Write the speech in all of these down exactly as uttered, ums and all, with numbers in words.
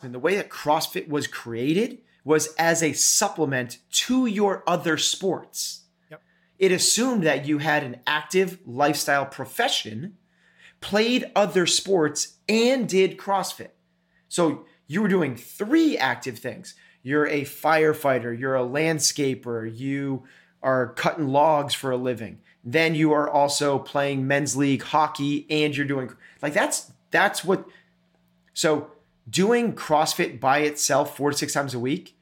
And the way that CrossFit was created was as a supplement to your other sports. Yep. It assumed that you had an active lifestyle profession, played other sports, and did CrossFit. So you were doing three active things. You're a firefighter, you're a landscaper, you are cutting logs for a living. Then you are also playing men's league hockey and you're doing like that's that's what. So doing CrossFit by itself four to six times a week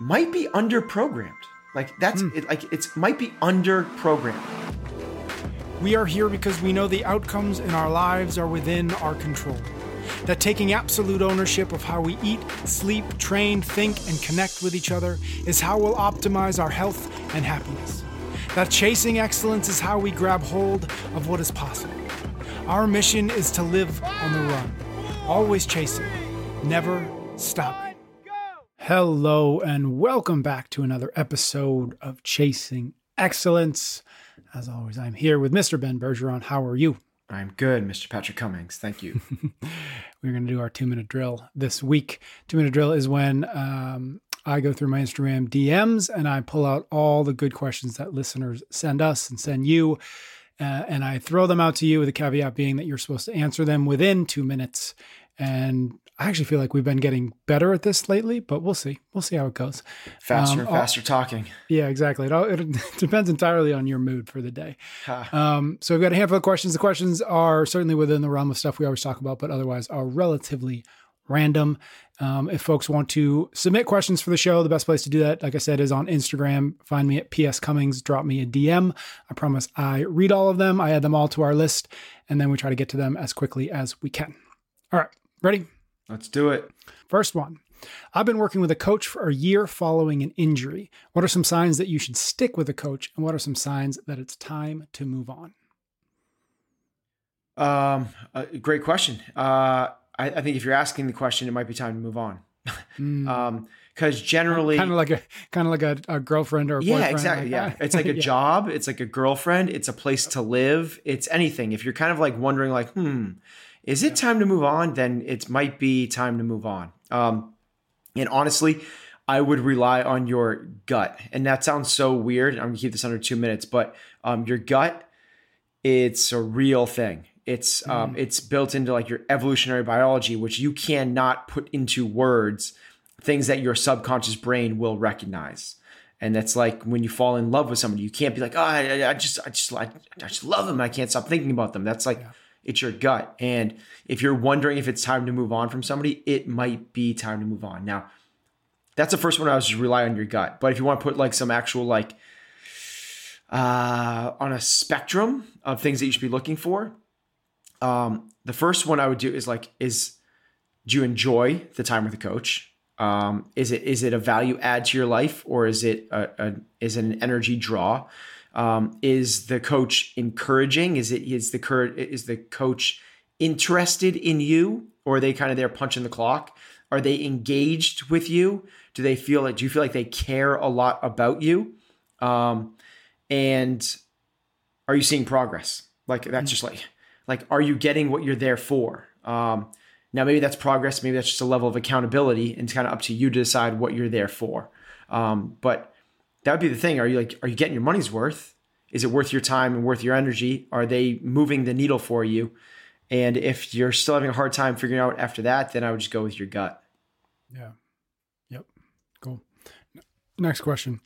might be underprogrammed. Like that's mm. it, like it's might be underprogrammed. We are here because we know the outcomes in our lives are within our control. That taking absolute ownership of how we eat, sleep, train, think, and connect with each other is how we'll optimize our health and happiness. That chasing excellence is how we grab hold of what is possible. Our mission is to live on the run, always chasing, never stopping. Hello, and welcome back to another episode of Chasing Excellence. As always, I'm here with Mister Ben Bergeron. How are you? I'm good, Mister Patrick Cummings. Thank you. We're going to do our two-minute drill this week. Two-minute drill is when um, I go through my Instagram D Ms and I pull out all the good questions that listeners send us and send you, uh, and I throw them out to you with the caveat being that you're supposed to answer them within two minutes. And I actually feel like we've been getting better at this lately, but we'll see. We'll see how it goes. Faster, um, faster talking. Yeah, exactly. It, all, it depends entirely on your mood for the day. Huh. Um, so we've got a handful of questions. The questions are certainly within the realm of stuff we always talk about, but otherwise are relatively random. Um, if folks want to submit questions for the show, the best place to do that, like I said, is on Instagram. Find me at P S Cummings, drop me a D M. I promise I read all of them. I add them all to our list, and then we try to get to them as quickly as we can. All right, ready? Let's do it. First one. I've been working with a coach for a year following an injury. What are some signs that you should stick with a coach? And what are some signs that it's time to move on? Um, uh, great question. Uh, I, I think if you're asking the question, it might be time to move on. mm. Um, cause generally kind of like a, kind of like a, a girlfriend or a yeah, boyfriend. Exactly, like, yeah, exactly. Yeah. It's like a yeah. job. It's like a girlfriend. It's a place to live. It's anything. If you're kind of like wondering like, Hmm, Is it time to move on? Then it might be time to move on. Um, and honestly, I would rely on your gut. And that sounds so weird. I'm going to keep this under two minutes, but um, your gut, it's a real thing. It's mm-hmm. um, it's built into like your evolutionary biology, which you cannot put into words, things that your subconscious brain will recognize. And that's like when you fall in love with somebody, you can't be like, oh, I, I just I just, I, I just love them. I can't stop thinking about them. That's like... Yeah. It's your gut. And if you're wondering if it's time to move on from somebody, it might be time to move on. Now, that's the first one I was just rely on your gut. But if you want to put like some actual like uh, on a spectrum of things that you should be looking for, um, the first one I would do is like, is do you enjoy the time with the coach? Um, is it is it a value add to your life, or is it a, a is it an energy draw? Um, is the coach encouraging? Is it is the cur- is the coach interested in you, or are they kind of there punching the clock? Are they engaged with you? Do they feel like do you feel like they care a lot about you? Um, and are you seeing progress? Like that's mm-hmm. just like like are you getting what you're there for? Um, now maybe that's progress. Maybe that's just a level of accountability, and it's kind of up to you to decide what you're there for. Um, but that would be the thing. Are you like, are you getting your money's worth? Is it worth your time and worth your energy? Are they moving the needle for you? And if you're still having a hard time figuring out after that, then I would just go with your gut. Yeah. Yep. Cool. Next question.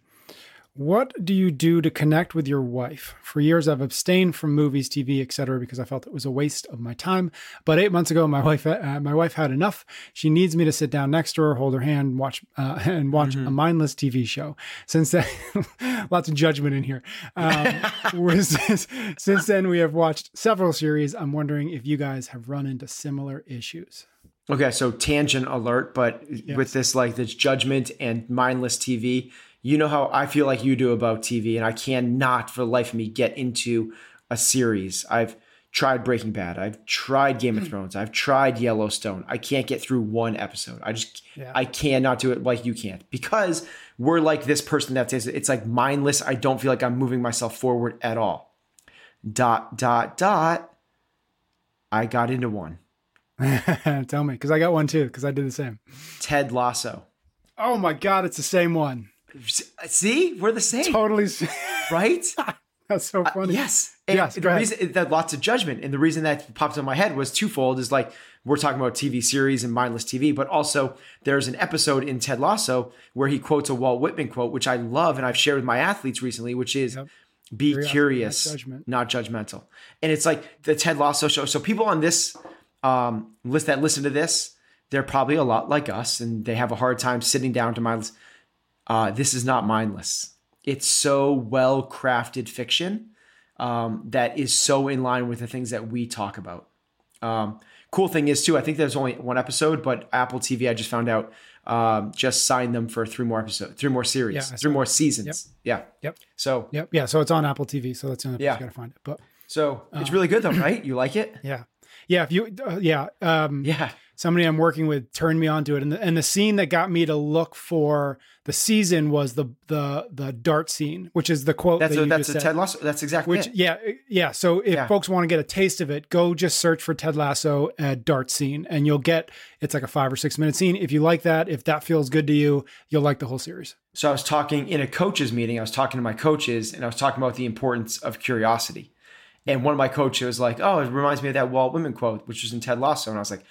What do you do to connect with your wife? For years, I've abstained from movies, T V, et cetera, because I felt it was a waste of my time. But eight months ago, my wife, uh, my wife had enough. She needs me to sit down next to her, hold her hand, watch uh, and watch mm-hmm. a mindless T V show. Since then, lots of judgment in here. Um, since, since then, we have watched several series. I'm wondering if you guys have run into similar issues. Okay, so tangent alert, but yes. with this, like this judgment and mindless T V. You know how I feel like you do about T V, and I cannot for the life of me get into a series. I've tried Breaking Bad. I've tried Game of Thrones. I've tried Yellowstone. I can't get through one episode. I just, yeah. I cannot do it like you can't, because we're like this person that says it's like mindless. I don't feel like I'm moving myself forward at all. Dot, dot, dot. I got into one. Tell me, because I got one too, because I did the same. Ted Lasso. Oh my God, it's the same one. See, we're the same. Totally. Right? That's so funny. Uh, yes. And yes. The reason, that lots of judgment. And the reason that popped in my head was twofold is like, we're talking about T V series and mindless T V, but also there's an episode in Ted Lasso where he quotes a Walt Whitman quote, which I love and I've shared with my athletes recently, which is, yep. be Very curious, awesome. not, judgment. not judgmental. And it's like the Ted Lasso show. So people on this um, list that listen to this, they're probably a lot like us and they have a hard time sitting down to mindless. Uh, this is not mindless. It's so well-crafted fiction um, that is so in line with the things that we talk about. Um, cool thing is too, I think there's only one episode, but Apple T V, I just found out, um, just signed them for three more episodes, three more series, yeah, three more seasons. Yep. Yeah. Yep. So, yep. Yeah. So it's on Apple T V. So that's the only place yeah. you got to find it. But so um, it's really good though, right? You like it? Yeah. Yeah. If you, uh, yeah. Um, yeah. Somebody I'm working with turned me onto it. And the, and the scene that got me to look for the season was the, the, the dart scene, which is the quote. That's that a, you that's a said, Ted Lasso. That's exactly which, it. Yeah. Yeah. So if yeah. folks want to get a taste of it, go just search for Ted Lasso at dart scene and you'll get, it's like a five or six minute scene. If you like that, if that feels good to you, you'll like the whole series. So I was talking in a coaches meeting, I was talking to my coaches and I was talking about the importance of curiosity. And one of my coaches was like, oh, it reminds me of that Walt Whitman quote, which was in Ted Lasso. And I was like,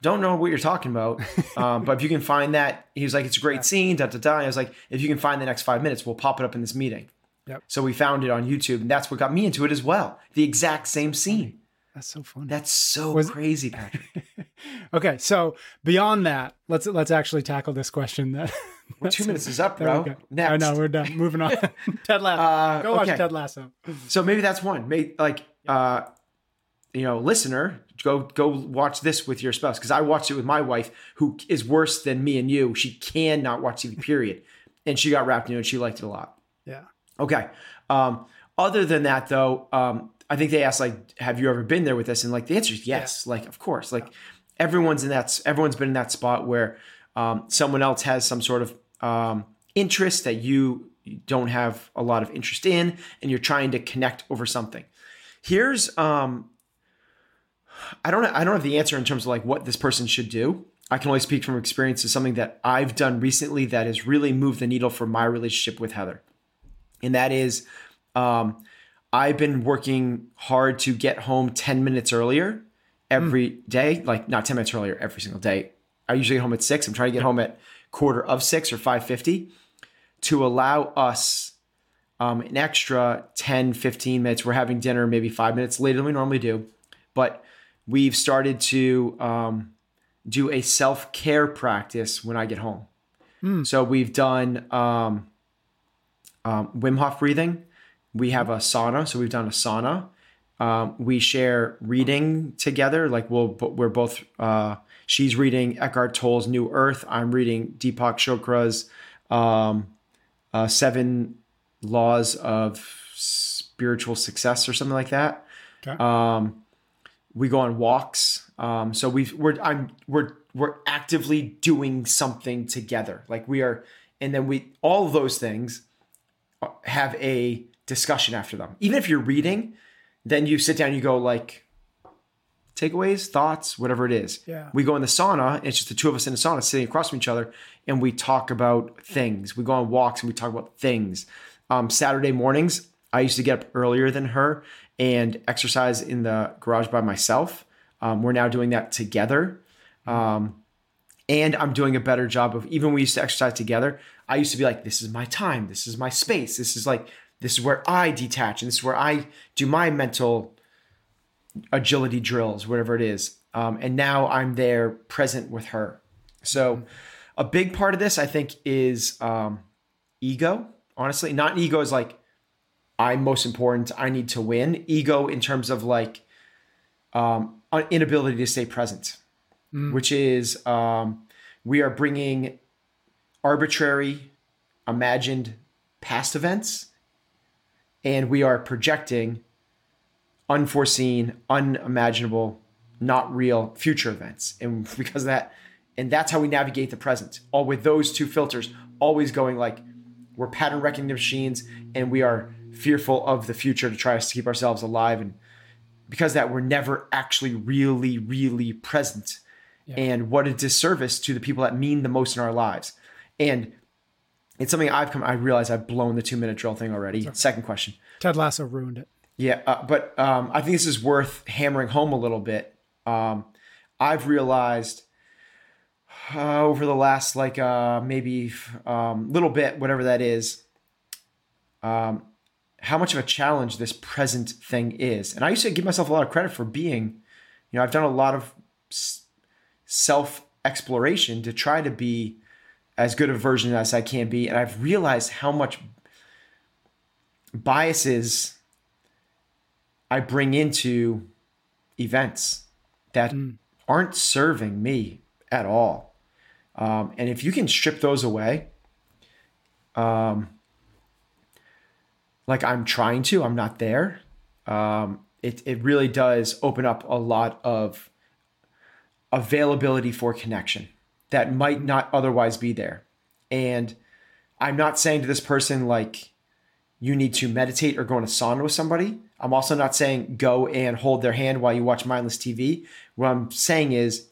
don't know what you're talking about, um, but if you can find that, he was like, it's a great yeah. scene, da, da, da. And I was like, if you can find the next five minutes, we'll pop it up in this meeting. Yep. So we found it on YouTube, and that's what got me into it as well. The exact same scene. That's so funny. That's so Was crazy, Patrick. Okay, so beyond that, let's let's actually tackle this question. That well, two minutes is up, bro. Okay. Next. I know, we're done. Moving on. Ted Lasso. Uh, Go okay. watch Ted Lasso. So maybe that's one. Maybe, like, uh, you know, listener, Go go watch this with your spouse, because I watched it with my wife, who is worse than me and you. She cannot watch T V, period. And she got wrapped in it and she liked it a lot. Yeah. Okay. Um, other than that, though, um, I think they asked, like, have you ever been there with us? And, like, the answer is yes. Yeah. Like, of course. Like, yeah. everyone's in that – everyone's been in that spot where um, someone else has some sort of um, interest that you don't have a lot of interest in, and you're trying to connect over something. Here's um, – I don't I don't have the answer in terms of like what this person should do. I can only speak from experience as something that I've done recently that has really moved the needle for my relationship with Heather. And that is um, I've been working hard to get home ten minutes earlier every mm. day, like not ten minutes earlier every single day. I usually get home at six. I'm trying to get home at quarter of six or five fifty to allow us um, an extra ten, fifteen minutes. We're having dinner maybe five minutes later than we normally do. But we've started to um, do a self-care practice when I get home. Mm. So we've done um, um, Wim Hof breathing. We have a sauna. So we've done a sauna. Um, we share reading together. Like we'll, we're both, uh, she's reading Eckhart Tolle's New Earth. I'm reading Deepak Chopra's um, uh, Seven Laws of Spiritual Success or something like that. Okay. Um, We go on walks. Um, so we've, we're, I'm, we're, we're actively doing something together. Like we are, and then we, all of those things have a discussion after them. Even if you're reading, then you sit down and you go like takeaways, thoughts, whatever it is. Yeah. We go in the sauna. And it's just the two of us in the sauna sitting across from each other. And we talk about things. We go on walks and we talk about things. Um, Saturday mornings, I used to get up earlier than her and exercise in the garage by myself. Um, we're now doing that together. Um, and I'm doing a better job of, even when we used to exercise together, I used to be like, this is my time. This is my space. This is like, this is where I detach. And this is where I do my mental agility drills, whatever it is. Um, and now I'm there present with her. So a big part of this, I think, is um, ego. Honestly, not ego is like, I'm most important. I need to win. Ego in terms of like um, inability to stay present, mm. which is um, we are bringing arbitrary, imagined past events, and we are projecting unforeseen, unimaginable, not real future events. And because of that, and that's how we navigate the present, all with those two filters, always going like we're pattern recognition machines, and we are fearful of the future to try to keep ourselves alive. And because of that, we're never actually really, really present yeah. and what a disservice to the people that mean the most in our lives. And it's something I've come, I realize I've blown the two minute drill thing already. Sorry. Second question. Ted Lasso ruined it. Yeah. Uh, but um, I think this is worth hammering home a little bit. Um, I've realized uh, over the last, like uh, maybe um, little bit, whatever that is, um, how much of a challenge this present thing is. And I used to give myself a lot of credit for being, you know, I've done a lot of self exploration to try to be as good a version as I can be. And I've realized how much biases I bring into events that mm. aren't serving me at all. Um, and if you can strip those away, um, like I'm trying to, I'm not there. Um, it, it really does open up a lot of availability for connection that might not otherwise be there. And I'm not saying to this person, like, you need to meditate or go in a sauna with somebody. I'm also not saying go and hold their hand while you watch mindless T V. What I'm saying is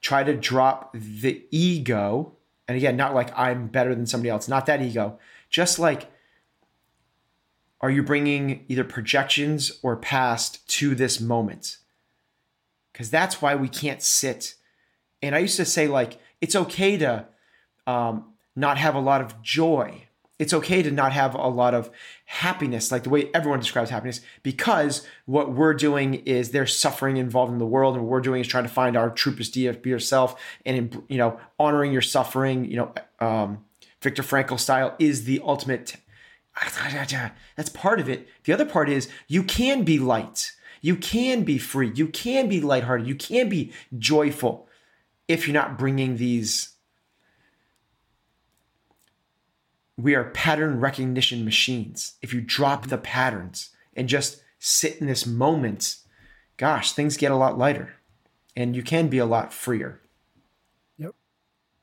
try to drop the ego. And again, not like I'm better than somebody else, not that ego. Just like, are you bringing either projections or past to this moment? Because that's why we can't sit. And I used to say, like, it's okay to um, not have a lot of joy. It's okay to not have a lot of happiness, like the way everyone describes happiness, because what we're doing is there's suffering involved in the world, and what we're doing is trying to find our truest yourself, and, you know, honoring your suffering, you know, um, Viktor Frankl style is the ultimate. T- That's part of it. The other part is you can be light. You can be free. You can be lighthearted. You can be joyful if you're not bringing these. We are pattern recognition machines. If you drop the patterns and just sit in this moment, gosh, things get a lot lighter and you can be a lot freer. Yep.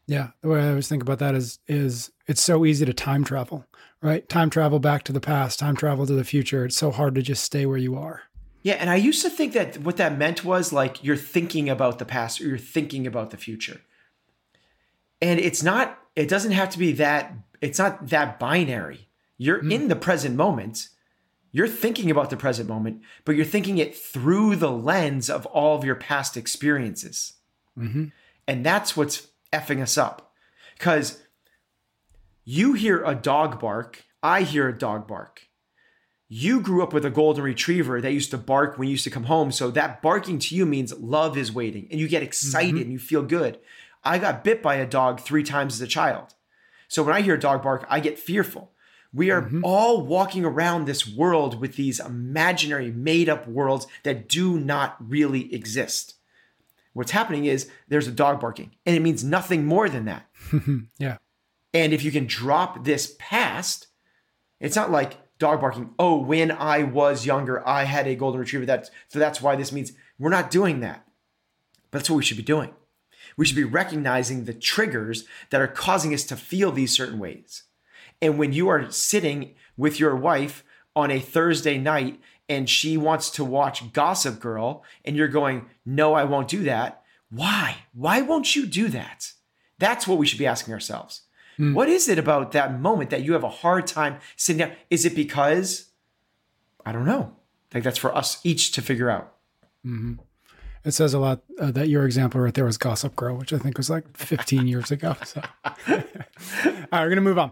Yeah. The way I always think about that is, is it's so easy to time travel, right? Time travel back to the past, time travel to the future. It's so hard to just stay where you are. Yeah. And I used to think that what that meant was like, you're thinking about the past or you're thinking about the future. And it's not, it doesn't have to be that, it's not that binary. You're mm. in the present moment. You're thinking about the present moment, but you're thinking it through the lens of all of your past experiences. Mm-hmm. And that's what's effing us up. Because you hear a dog bark. I hear a dog bark. You grew up with a golden retriever that used to bark when you used to come home. So that barking to you means love is waiting, and you get excited mm-hmm. and you feel good. I got bit by a dog three times as a child. So when I hear a dog bark, I get fearful. We are mm-hmm. all walking around this world with these imaginary made-up worlds that do not really exist. What's happening is there's a dog barking, and it means nothing more than that. Yeah. And if you can drop this past, it's not like dog barking, oh, when I was younger, I had a golden retriever. That, so that's why this means we're not doing that. But that's what we should be doing. We should be recognizing the triggers that are causing us to feel these certain ways. And when you are sitting with your wife on a Thursday night and she wants to watch Gossip Girl and you're going, no, I won't do that. Why? Why won't you do that? That's what we should be asking ourselves. Mm. What is it about that moment that you have a hard time sitting down? Is it because, I don't know. Like, that's for us each to figure out. Mm-hmm. It says a lot uh, that your example right there was Gossip Girl, which I think was like fifteen years ago. So, all right, we're going to move on.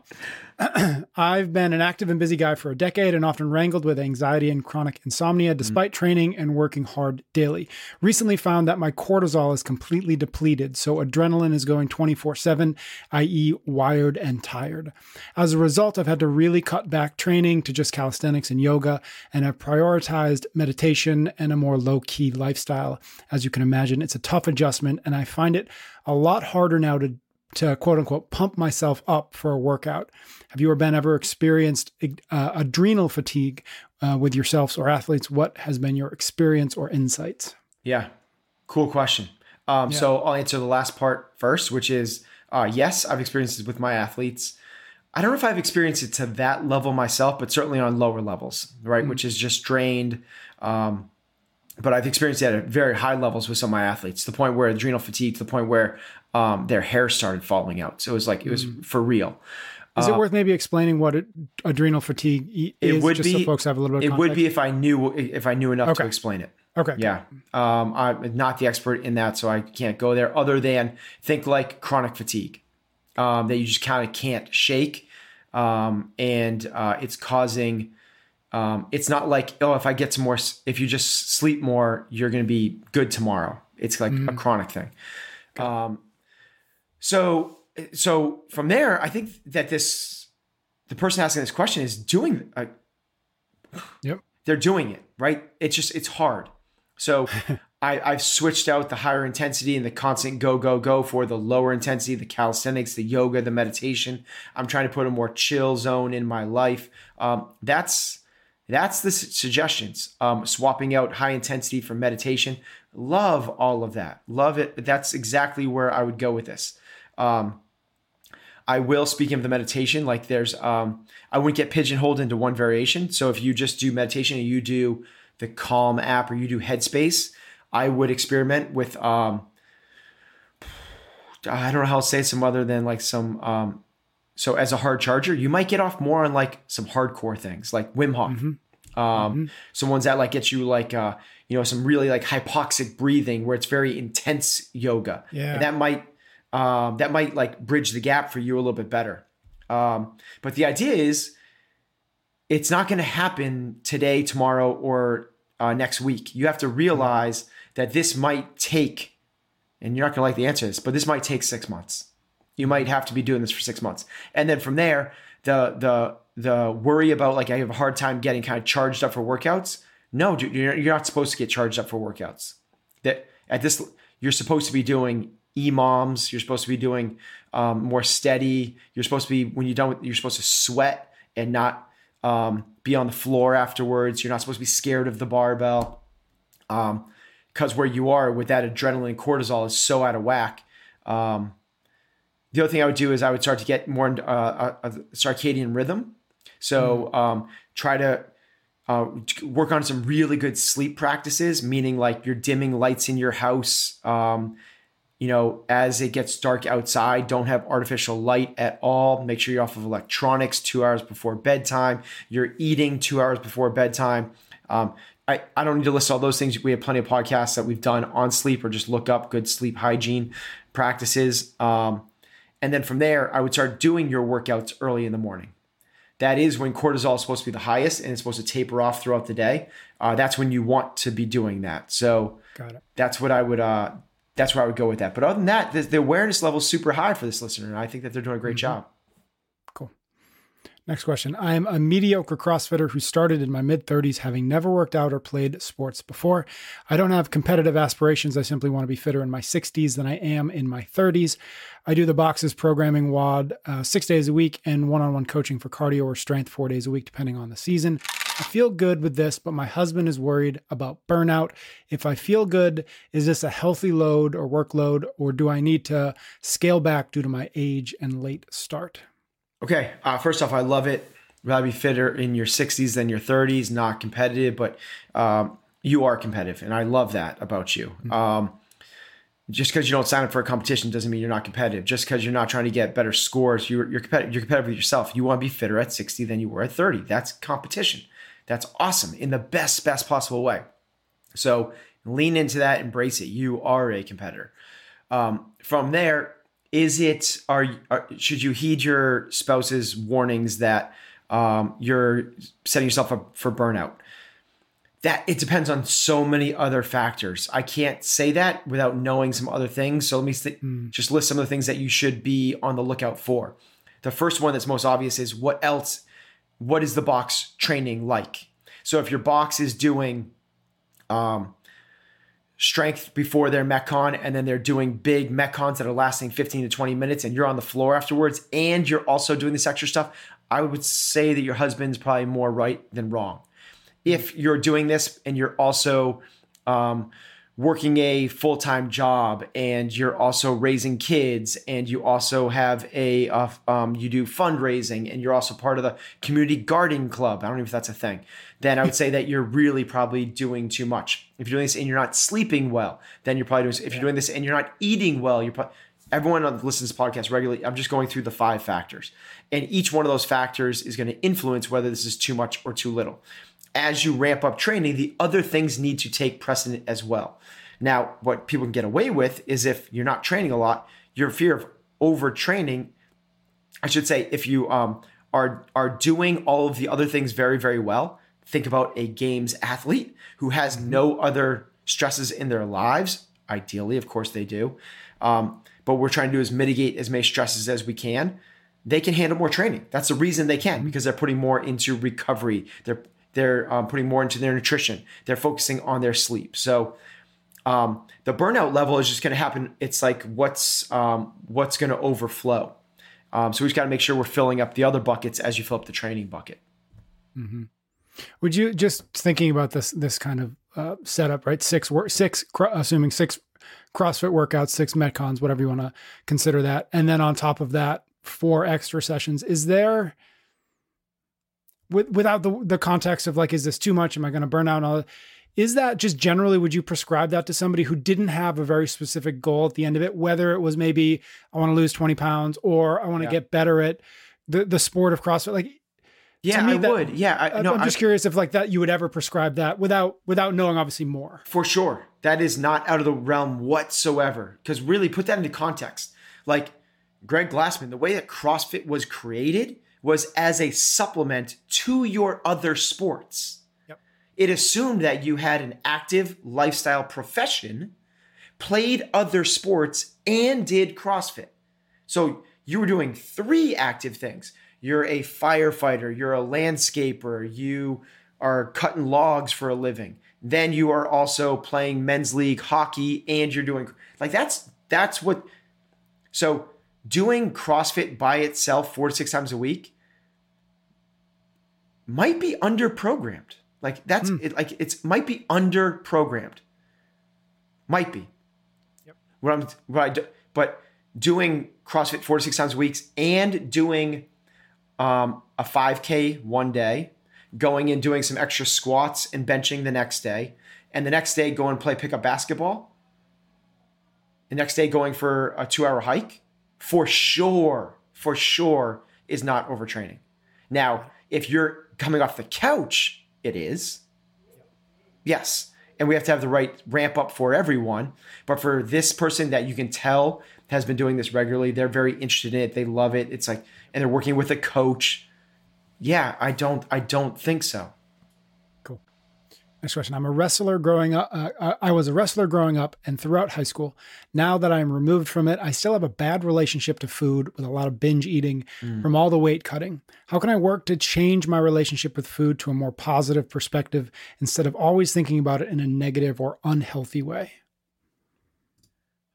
I've been an active and busy guy for a decade and often wrangled with anxiety and chronic insomnia despite mm. training and working hard daily. Recently found that my cortisol is completely depleted, so adrenaline is going twenty-four seven, that is wired and tired. As a result, I've had to really cut back training to just calisthenics and yoga, and I've prioritized meditation and a more low-key lifestyle. As you can imagine, it's a tough adjustment, and I find it a lot harder now to, to quote unquote, pump myself up for a workout. Have you or Ben ever experienced uh, adrenal fatigue uh, with yourselves or athletes? What has been your experience or insights? Yeah, cool question. Um, yeah. So I'll answer the last part first, which is uh, yes, I've experienced it with my athletes. I don't know if I've experienced it to that level myself, but certainly on lower levels, right? Mm-hmm. Which is just drained. Um, But I've experienced that at very high levels with some of my athletes, to the point where adrenal fatigue, to the point where um, their hair started falling out. So it was like, it was mm. for real. Is it worth maybe explaining what adrenal fatigue is? It would just be, so folks have a little bit of context? It would be if I knew if I knew enough okay. to explain it. Okay. Yeah. Um, I'm not the expert in that, so I can't go there, other than think like chronic fatigue um, that you just kind of can't shake. Um, and uh, it's causing um, – it's not like, oh, if I get some more – if you just sleep more, you're going to be good tomorrow. It's like mm. a chronic thing. Okay. Um, so – So from there, I think that this, the person asking this question is doing, uh, yep. they're doing it, right? It's just, it's hard. So I, I've switched out the higher intensity and the constant go, go, go for the lower intensity, the calisthenics, the yoga, the meditation. I'm trying to put a more chill zone in my life. Um, that's, that's the suggestions. Um, swapping out high intensity for meditation. Love all of that. Love it. But that's exactly where I would go with this. Um, I will, speaking of the meditation, like there's, um, I wouldn't get pigeonholed into one variation. So if you just do meditation and you do the Calm app or you do Headspace, I would experiment with, um, I don't know how to say some other than like some, um, so as a hard charger, you might get off more on like some hardcore things like Wim Hof. Mm-hmm. Um, mm-hmm. Some ones that like get you like, uh, you know, some really like hypoxic breathing where it's very intense yoga. Yeah. And that might, Um, that might like bridge the gap for you a little bit better. Um, but the idea is it's not going to happen today, tomorrow, or uh, next week. You have to realize that this might take, and you're not going to like the answer to this, but this might take six months. You might have to be doing this for six months. And then from there, the, the, the worry about like, I have a hard time getting kind of charged up for workouts. No, dude, you're not supposed to get charged up for workouts. That at this, you're supposed to be doing E M O M S, you're supposed to be doing um, more steady. You're supposed to be, when you're done with, you're supposed to sweat and not um, be on the floor afterwards. You're not supposed to be scared of the barbell. Um, cause where you are with that adrenaline and cortisol is so out of whack. Um, the other thing I would do is I would start to get more into uh, a, a circadian rhythm. So um, try to uh, work on some really good sleep practices, meaning like you're dimming lights in your house. Um, You know, as it gets dark outside, don't have artificial light at all. Make sure you're off of electronics two hours before bedtime. You're eating two hours before bedtime. Um, I, I don't need to list all those things. We have plenty of podcasts that we've done on sleep, or just look up good sleep hygiene practices. Um, and then from there, I would start doing your workouts early in the morning. That is when cortisol is supposed to be the highest and it's supposed to taper off throughout the day. Uh, that's when you want to be doing that. So Got it. that's what I would... Uh, That's where I would go with that. But other than that, the, the awareness level is super high for this listener. And I think that they're doing a great mm-hmm. job. Cool. Next question. I am a mediocre CrossFitter who started in my mid-thirties, having never worked out or played sports before. I don't have competitive aspirations. I simply want to be fitter in my sixties than I am in my thirties. I do the boxes, programming, W O D uh, six days a week, and one-on-one coaching for cardio or strength four days a week, depending on the season. I feel good with this, but my husband is worried about burnout. If I feel good, is this a healthy load or workload, or do I need to scale back due to my age and late start? Okay. Uh, first off, I love it. Rather be fitter in your sixties than your thirties, not competitive, but um, you are competitive. And I love that about you. Mm-hmm. Um, just because you don't sign up for a competition doesn't mean you're not competitive. Just because you're not trying to get better scores, you're, you're competitive, you're competitive with yourself. You want to be fitter at sixty than you were at thirty. That's competition. That's awesome in the best, best possible way. So lean into that, embrace it. You are a competitor. Um, from there, is it, are, are should you heed your spouse's warnings that um, you're setting yourself up for burnout? That it depends on so many other factors. I can't say that without knowing some other things. So let me th- mm. just list some of the things that you should be on the lookout for. The first one that's most obvious is what else What is the box training like? So if your box is doing um, strength before their metcon, and then they're doing big metcons that are lasting fifteen to twenty minutes, and you're on the floor afterwards, and you're also doing this extra stuff, I would say that your husband's probably more right than wrong. If you're doing this and you're also um, working a full-time job and you're also raising kids and you also have a, uh, um, you do fundraising and you're also part of the community gardening club. I don't know if that's a thing. Then I would say that you're really probably doing too much. If you're doing this and you're not sleeping well, then you're probably doing, if you're doing this and you're not eating well, you're probably, everyone that listens to podcasts regularly, I'm just going through the five factors. And each one of those factors is going to influence whether this is too much or too little. As you ramp up training, the other things need to take precedent as well. Now, what people can get away with is if you're not training a lot, your fear of overtraining, I should say, if you um, are, are doing all of the other things very, very well, think about a games athlete who has no other stresses in their lives. Ideally, of course they do. Um, but what we're trying to do is mitigate as many stresses as we can. They can handle more training. That's the reason they can, because they're putting more into recovery. They're They're um, putting more into their nutrition. They're focusing on their sleep. So um, the burnout level is just going to happen. It's like what's um, what's going to overflow. Um, so we just got to make sure we're filling up the other buckets as you fill up the training bucket. Mm-hmm. Would you, just thinking about this this kind of uh, setup, right? Six work, six cro- assuming six CrossFit workouts, six Metcons, whatever you want to consider that, and then on top of that, four extra sessions. Is there With, without the, the context of like, is this too much? Am I going to burn out? And all that? Is that just generally, would you prescribe that to somebody who didn't have a very specific goal at the end of it, whether it was maybe I want to lose twenty pounds or I want to yeah. get better at the, the sport of CrossFit? Like, yeah, me, I that, would. Yeah. I, no, I'm just I, curious if like that, you would ever prescribe that without, without knowing obviously more. For sure. That is not out of the realm whatsoever. Cause really put that into context. Like Greg Glassman, the way that CrossFit was created was as a supplement to your other sports. Yep. It assumed that you had an active lifestyle profession, played other sports, and did CrossFit. So you were doing three active things. You're a firefighter, you're a landscaper, you are cutting logs for a living. Then you are also playing men's league hockey and you're doing, like that's, that's what, so doing CrossFit by itself four to six times a week might be underprogrammed. Like that's mm. it, like it's might be underprogrammed. Might be. Yep. What I'm what I do, but doing CrossFit four to six times a week and doing um, a five K one day, going and doing some extra squats and benching the next day, and the next day go and play pickup basketball. The next day going for a two-hour hike. For sure, for sure is not overtraining. Now, if you're coming off the couch, it is. Yes. And we have to have the right ramp up for everyone. But for this person that you can tell has been doing this regularly, they're very interested in it. They love it. It's like, and they're working with a coach. Yeah, I don't, I don't think so. Cool. Next question. I'm a wrestler growing up. Uh, I was a wrestler growing up and throughout high school. Now that I'm removed from it, I still have a bad relationship to food with a lot of binge eating mm. from all the weight cutting. How can I work to change my relationship with food to a more positive perspective instead of always thinking about it in a negative or unhealthy way?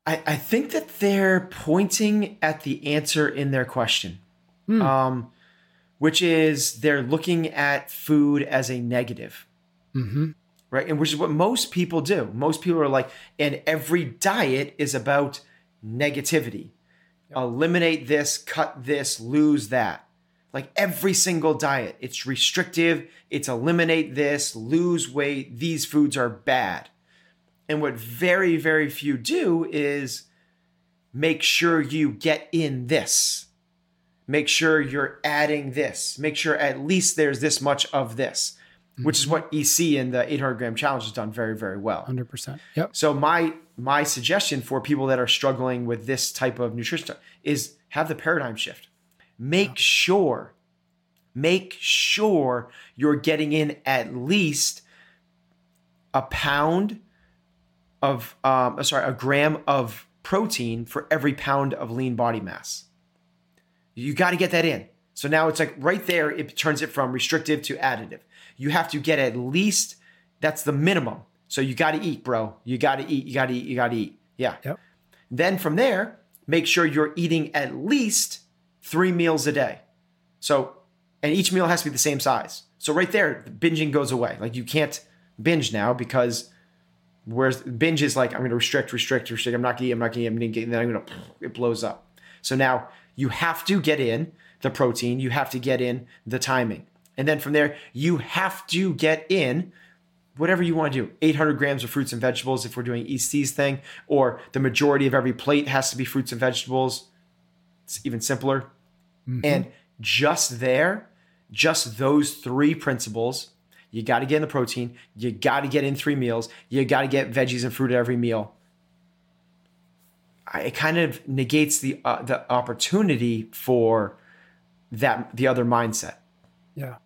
I, I think that they're pointing at the answer in their question, mm. um, which is they're looking at food as a negative. Mm-hmm. Right. And which is what most people do. Most people are like, and every diet is about negativity. Yep. Eliminate this, cut this, lose that. Like every single diet, it's restrictive. It's eliminate this, lose weight. These foods are bad. And what very, very few do is make sure you get in this. Make sure you're adding this. Make sure at least there's this much of this. Mm-hmm. Which is what E C and the eight hundred gram challenge has done very, very well. one hundred percent. Yep. So my my suggestion for people that are struggling with this type of nutrition is have the paradigm shift. Make yeah. sure, make sure you're getting in at least a pound of, um, sorry, a gram of protein for every pound of lean body mass. You got to get that in. So now it's like right there, it turns it from restrictive to additive. You have to get at least, that's the minimum. So you got to eat, bro. You got to eat, you got to eat, you got to eat. Yeah. Yep. Then from there, make sure you're eating at least three meals a day. So, and each meal has to be the same size. So right there, the binging goes away. Like you can't binge now because Whereas binge is like, I'm going to restrict, restrict, restrict. I'm not going to eat, I'm not going to eat, I'm going to eat, and then I'm going to, it blows up. So now you have to get in the protein. You have to get in the timing. And then from there, you have to get in whatever you want to do. eight hundred grams of fruits and vegetables if we're doing E C's thing, or the majority of every plate has to be fruits and vegetables. It's even simpler. Mm-hmm. And just there, just those three principles, you got to get in the protein, you got to get in three meals, you got to get veggies and fruit at every meal. It kind of negates the uh, the opportunity for that the other mindset. Yeah.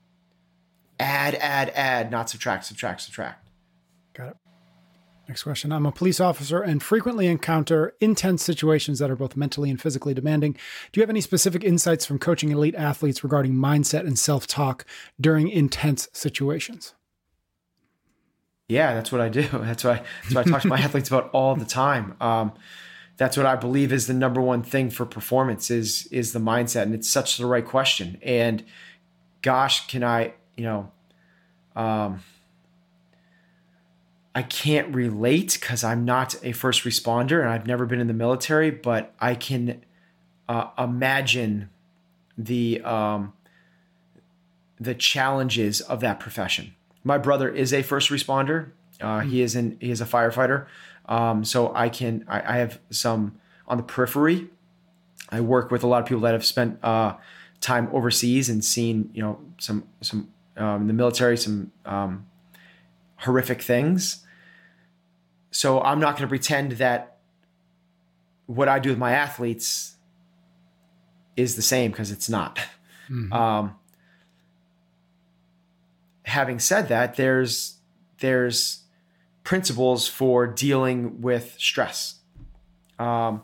Add, add, add, not subtract, subtract, subtract. Got it. Next question. I'm a police officer and frequently encounter intense situations that are both mentally and physically demanding. Do you have any specific insights from coaching elite athletes regarding mindset and self-talk during intense situations? Yeah, that's what I do. That's why that's what I talk to my athletes about all the time. Um, that's what I believe is the number one thing for performance is, is the mindset. And it's such the right question. And gosh, can I, you know, um, I can't relate because I'm not a first responder and I've never been in the military, but I can uh, imagine the um, the challenges of that profession. My brother is a first responder. Uh, he is in he is a firefighter, um, so I can I, I have some on the periphery. I work with a lot of people that have spent uh, time overseas and seen you know some some um, in the military some um, horrific things. So I'm not going to pretend that what I do with my athletes is the same, because it's not. Mm-hmm. Um, having said that, there's there's principles for dealing with stress. Um,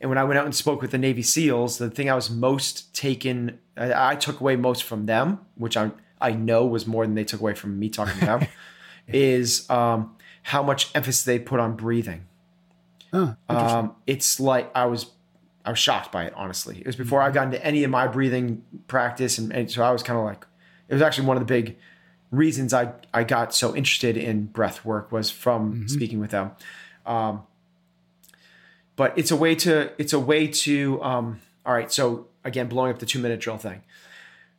and when I went out and spoke with the Navy SEALs, the thing I was most taken, I, I took away most from them, which I I know was more than they took away from me talking to them, is um, how much emphasis they put on breathing. Oh, um, it's like I was, I was shocked by it. Honestly, it was before I got into any of my breathing practice, and, and so I was kind of like, it was actually one of the big reasons I I got so interested in breath work was from mm-hmm. speaking with them. Um, but it's a way to it's a way to um, all right. So again, blowing up the two minute drill thing.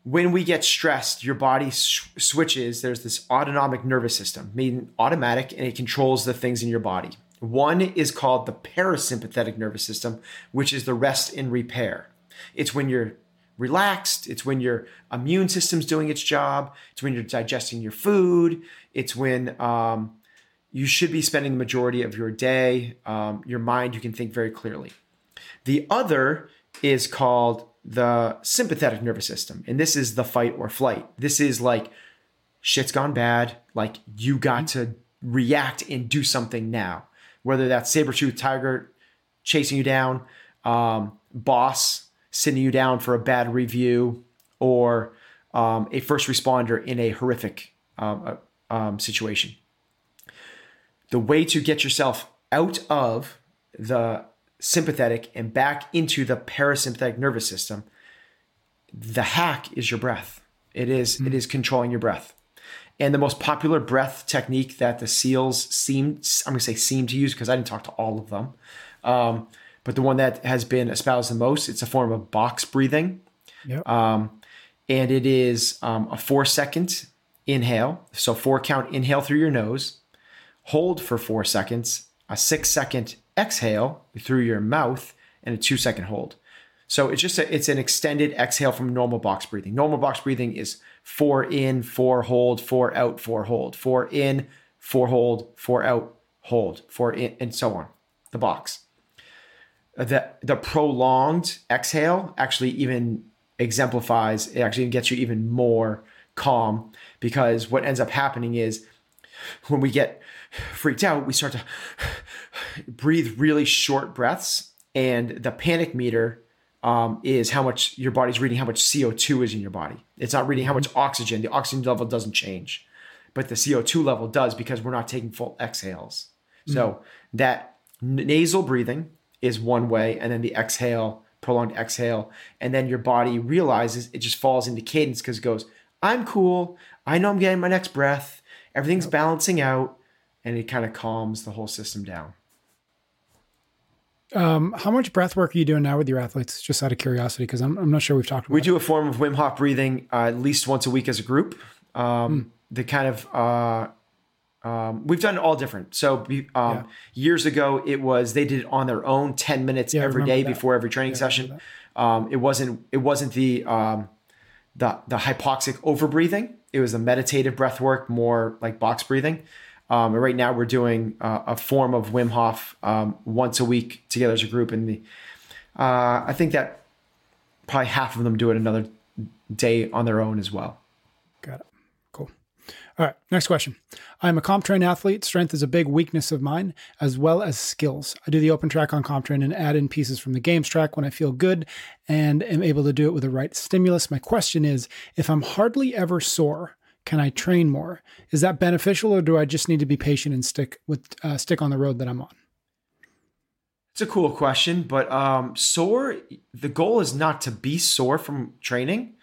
When we get stressed, your body sh- switches. There's this autonomic nervous system, meaning automatic, and it controls the things in your body. One is called the parasympathetic nervous system, which is the rest and repair. It's when you're relaxed. It's when your immune system's doing its job. It's when you're digesting your food. It's when um, you should be spending the majority of your day, um, your mind, you can think very clearly. The other is called the sympathetic nervous system. And this is the fight or flight. This is like shit's gone bad. Like you got to react and do something now, whether that's saber-toothed tiger chasing you down, um, boss sending you down for a bad review, or um, a first responder in a horrific um, um, situation. The way to get yourself out of the sympathetic and back into the parasympathetic nervous system, the hack is your breath. It is, mm-hmm. it is controlling your breath. And the most popular breath technique that the SEALs seem, I'm going to say seem to use because I didn't talk to all of them. Um, but the one that has been espoused the most, it's a form of box breathing. Yep. Um, and it is um, a four second inhale. So four count inhale through your nose, hold for four seconds, a six second exhale through your mouth, and a two second hold. So it's just a, it's an extended exhale from normal box breathing. Normal box breathing is four in, four hold, four out, four hold, four in, four hold, four out, hold, four in, and so on. The box. The, the prolonged exhale actually even exemplifies, it actually gets you even more calm, because what ends up happening is when we get freaked out, we start to breathe really short breaths, and the panic meter um, is how much your body's reading, how much C O two is in your body. It's not reading how much oxygen. The oxygen level doesn't change, but the C O two level does, because we're not taking full exhales. Mm-hmm. So that nasal breathing is one way, and then the exhale, prolonged exhale, and then your body realizes it just falls into cadence because it goes, I'm cool. I know I'm getting my next breath. Everything's balancing out. and it kind of calms the whole system down. Um, how much breath work are you doing now with your athletes? Just out of curiosity, because I'm, I'm not sure we've talked about it. We do a form of Wim Hof breathing uh, at least once a week as a group. Um, mm. The kind of, uh, um, we've done all different. So um, yeah. years ago, it was, they did it on their own ten minutes yeah, every day that. before every training yeah, session. Um, it wasn't, it wasn't the, um, the, the hypoxic overbreathing. It was the meditative breath work, more like box breathing. Um, and right now we're doing uh, a form of Wim Hof um, once a week together as a group. And the, uh, I think that probably half of them do it another day on their own as well. Got it. Cool. All right. Next question. I'm a comp train athlete. Strength is a big weakness of mine, as well as skills. I do the open track on comp train and add in pieces from the games track when I feel good and am able to do it with the right stimulus. My question is, if I'm hardly ever sore, can I train more? Is that beneficial, or do I just need to be patient and stick with uh, stick on the road that I'm on? It's a cool question, but um, sore, the goal is not to be sore from training,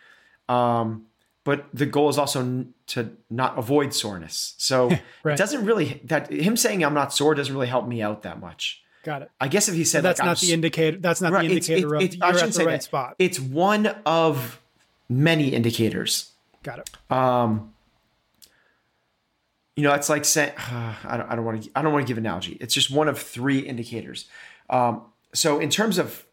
um, but the goal is also n- to not avoid soreness. So right. It doesn't really, that him saying I'm not sore doesn't really help me out that much. Got it. I guess if he said but that's like, not I'm the indicator, that's not right, the indicator it's, it's, of it's, you're at the right that. spot. It's one of many indicators. Got it. Um, you know, it's like saying, uh, I don't, I don't want to, I don't want to give an analogy. It's just one of three indicators. Um, so in terms of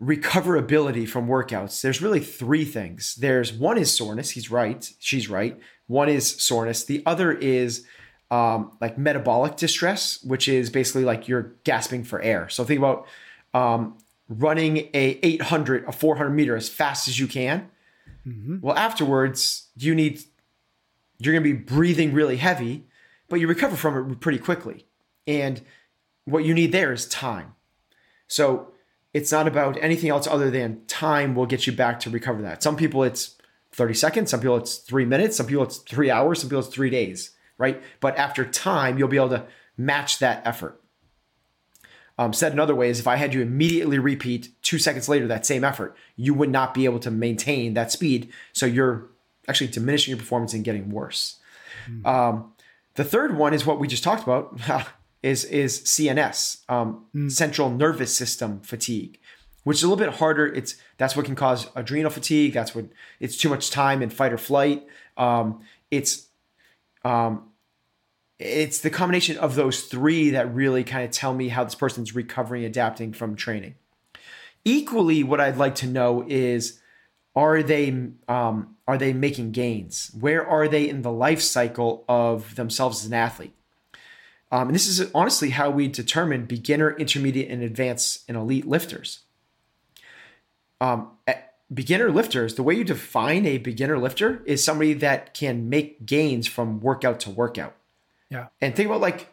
recoverability from workouts, there's really three things. There's one is soreness. He's right. She's right. One is soreness. The other is, um, like metabolic distress, which is basically like you're gasping for air. So think about, um, running a eight hundred, a four hundred meter as fast as you can. Mm-hmm. Well, afterwards, you need, you're going to be breathing really heavy, but you recover from it pretty quickly. And what you need there is time. So it's not about anything else other than time will get you back to recover that. Some people it's thirty seconds. Some people it's three minutes. Some people it's three hours. Some people it's three days, right? But after time, you'll be able to match that effort. Um, said another way is if I had you immediately repeat two seconds later that same effort, you would not be able to maintain that speed. So you're actually diminishing your performance and getting worse. Mm. Um, the third one is what we just talked about is, is C N S, um, mm. central nervous system fatigue, which is a little bit harder. It's that's what can cause adrenal fatigue. That's what it's too much time in fight or flight. Um, it's, um, It's the combination of those three that really kind of tell me how this person's recovering, adapting from training. Equally, what I'd like to know is, are they um, are they making gains? Where are they in the life cycle of themselves as an athlete? Um, and this is honestly how we determine beginner, intermediate, and advanced and elite lifters. Um, beginner lifters, the way you define a beginner lifter is somebody that can make gains from workout to workout. Yeah. And think about like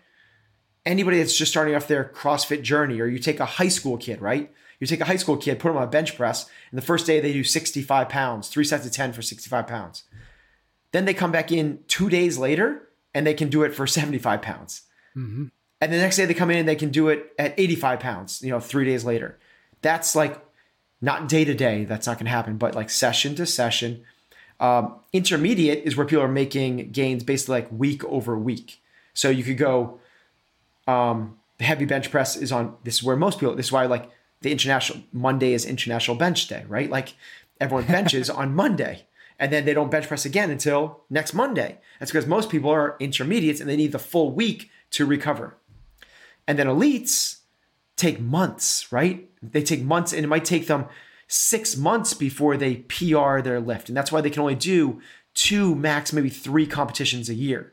anybody that's just starting off their CrossFit journey, or you take a high school kid, right? You take a high school kid, put them on a bench press, and the first day they do sixty-five pounds, three sets of ten for sixty-five pounds. Then they come back in two days later and they can do it for seventy-five pounds. Mm-hmm. And the next day they come in and they can do it at eighty-five pounds, you know, three days later. That's like not day to day, that's not going to happen, but like session to session. Um, intermediate is where people are making gains basically like week over week. So you could go, um, the heavy bench press is on, this is where most people, this is why like the international, Monday is International Bench Day, right? Like everyone benches on Monday and then they don't bench press again until next Monday. That's because most people are intermediates and they need the full week to recover. And then elites take months, right? They take months and it might take them six months before they P R their lift. And that's why they can only do two, max, maybe three competitions a year.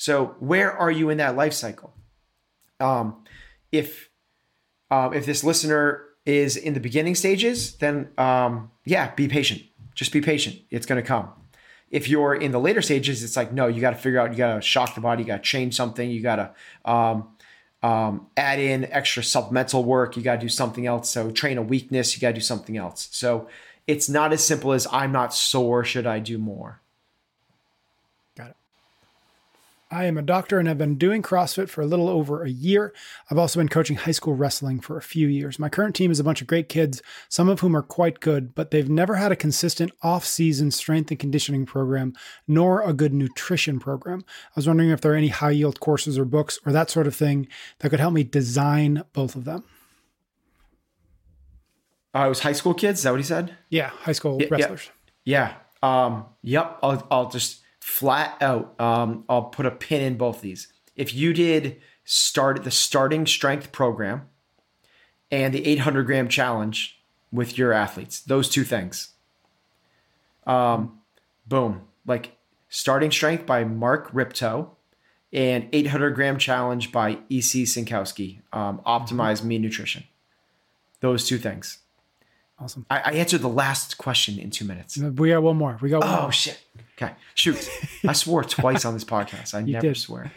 So where are you in that life cycle? Um, if uh, if this listener is in the beginning stages, then um, yeah, be patient. Just be patient. It's going to come. If you're in the later stages, it's like, no, you got to figure out, you got to shock the body, you got to change something, you got to um, um, add in extra supplemental work, you got to do something else. So train a weakness, you got to do something else. So it's not as simple as I'm not sore, should I do more? I am a doctor and have been doing CrossFit for a little over a year. I've also been coaching high school wrestling for a few years. My current team is a bunch of great kids, some of whom are quite good, but they've never had a consistent off-season strength and conditioning program, nor a good nutrition program. I was wondering if there are any high-yield courses or books or that sort of thing that could help me design both of them. Uh, it was high school kids? Is that what he said? Yeah, high school yeah, wrestlers. Yeah. yeah. Um, yep. I'll, I'll just... Flat out, um, I'll put a pin in both these. If you did start the Starting Strength program and the eight hundred gram challenge with your athletes, those two things, um, boom, like Starting Strength by Mark Riptoe and eight hundred gram challenge by E C Sinkowski, um, Optimize Me Nutrition. Those two things. Awesome. I, I answered the last question in two minutes. We got one more. We got one Oh, more. Shit. Okay. Shoot. I swore twice on this podcast. I you never did. swear.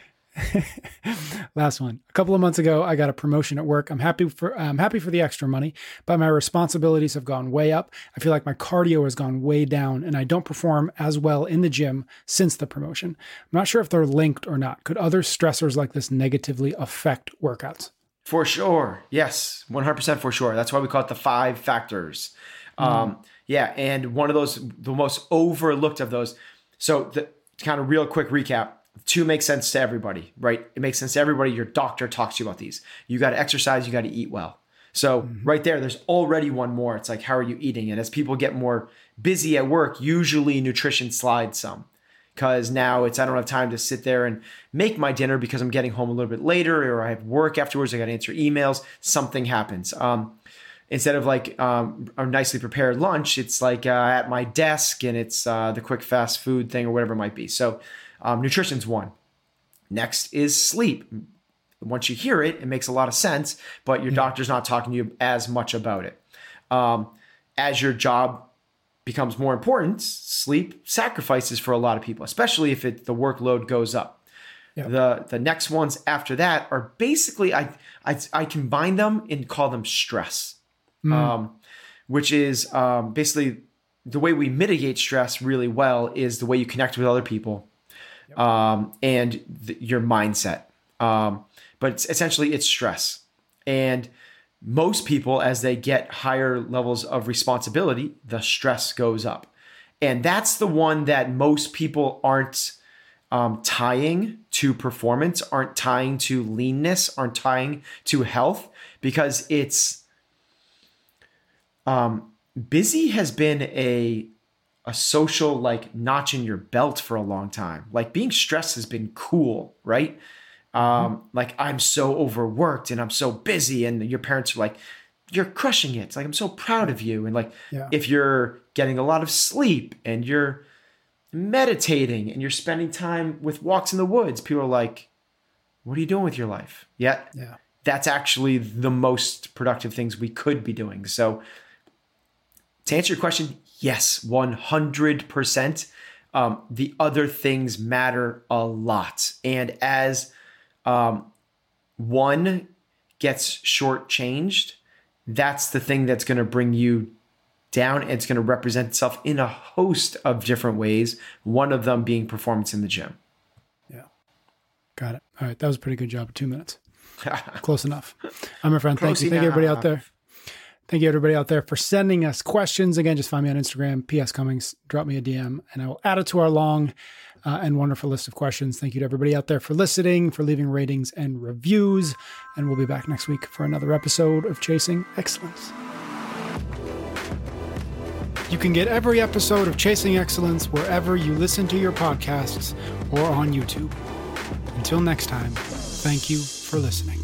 Last one. A couple of months ago, I got a promotion at work. I'm happy for I'm happy for the extra money, but my responsibilities have gone way up. I feel like my cardio has gone way down, and I don't perform as well in the gym since the promotion. I'm not sure if they're linked or not. Could other stressors like this negatively affect workouts? For sure. Yes. one hundred percent for sure. That's why we call it the five factors. Mm. Um, yeah. And one of those, the most overlooked of those. So the kind of real quick recap, two makes sense to everybody, right? It makes sense to everybody. Your doctor talks to you about these. You got to exercise. You got to eat well. So mm-hmm. right there, there's already one more. It's like, how are you eating? And as people get more busy at work, usually nutrition slides some. Because now it's, I don't have time to sit there and make my dinner because I'm getting home a little bit later, or I have work afterwards, I got to answer emails, something happens. Um, instead of like um, a nicely prepared lunch, it's like uh, at my desk and it's uh, the quick fast food thing or whatever it might be. So um, nutrition's one. Next is sleep. Once you hear it, it makes a lot of sense, but your yeah. doctor's not talking to you as much about it. Um, as your job becomes more important, sleep sacrifices for a lot of people, especially if it, the workload goes up. Yep. The the next ones after that are basically, I I, I combine them and call them stress, mm. um, which is um, basically the way we mitigate stress really well is the way you connect with other people yep. um, and the, your mindset. Um, but it's, essentially it's stress. And most people, as they get higher levels of responsibility, the stress goes up. And that's the one that most people aren't um, tying to performance, aren't tying to leanness, aren't tying to health, because it's um, busy has been a, a social like notch in your belt for a long time. Like being stressed has been cool, right? Um, like I'm so overworked and I'm so busy, and your parents are like, you're crushing it. It's like, I'm so proud of you. And like, yeah. if you're getting a lot of sleep and you're meditating and you're spending time with walks in the woods, people are like, what are you doing with your life? Yeah. yeah. That's actually the most productive things we could be doing. So to answer your question, yes, one hundred percent. Um, the other things matter a lot. And as, Um, one gets shortchanged, that's the thing that's going to bring you down. It's going to represent itself in a host of different ways, one of them being performance in the gym. Yeah. Got it. All right. That was a pretty good job. Two minutes. Close enough. I'm a friend. Close Thank you. Enough. Thank you, everybody out there. Thank you, everybody out there, for sending us questions. Again, just find me on Instagram, P S Cummings, drop me a D M, and I will add it to our long Uh, and wonderful list of questions. Thank you to everybody out there for listening, for leaving ratings and reviews. And we'll be back next week for another episode of Chasing Excellence. You can get every episode of Chasing Excellence wherever you listen to your podcasts or on YouTube. Until next time, thank you for listening.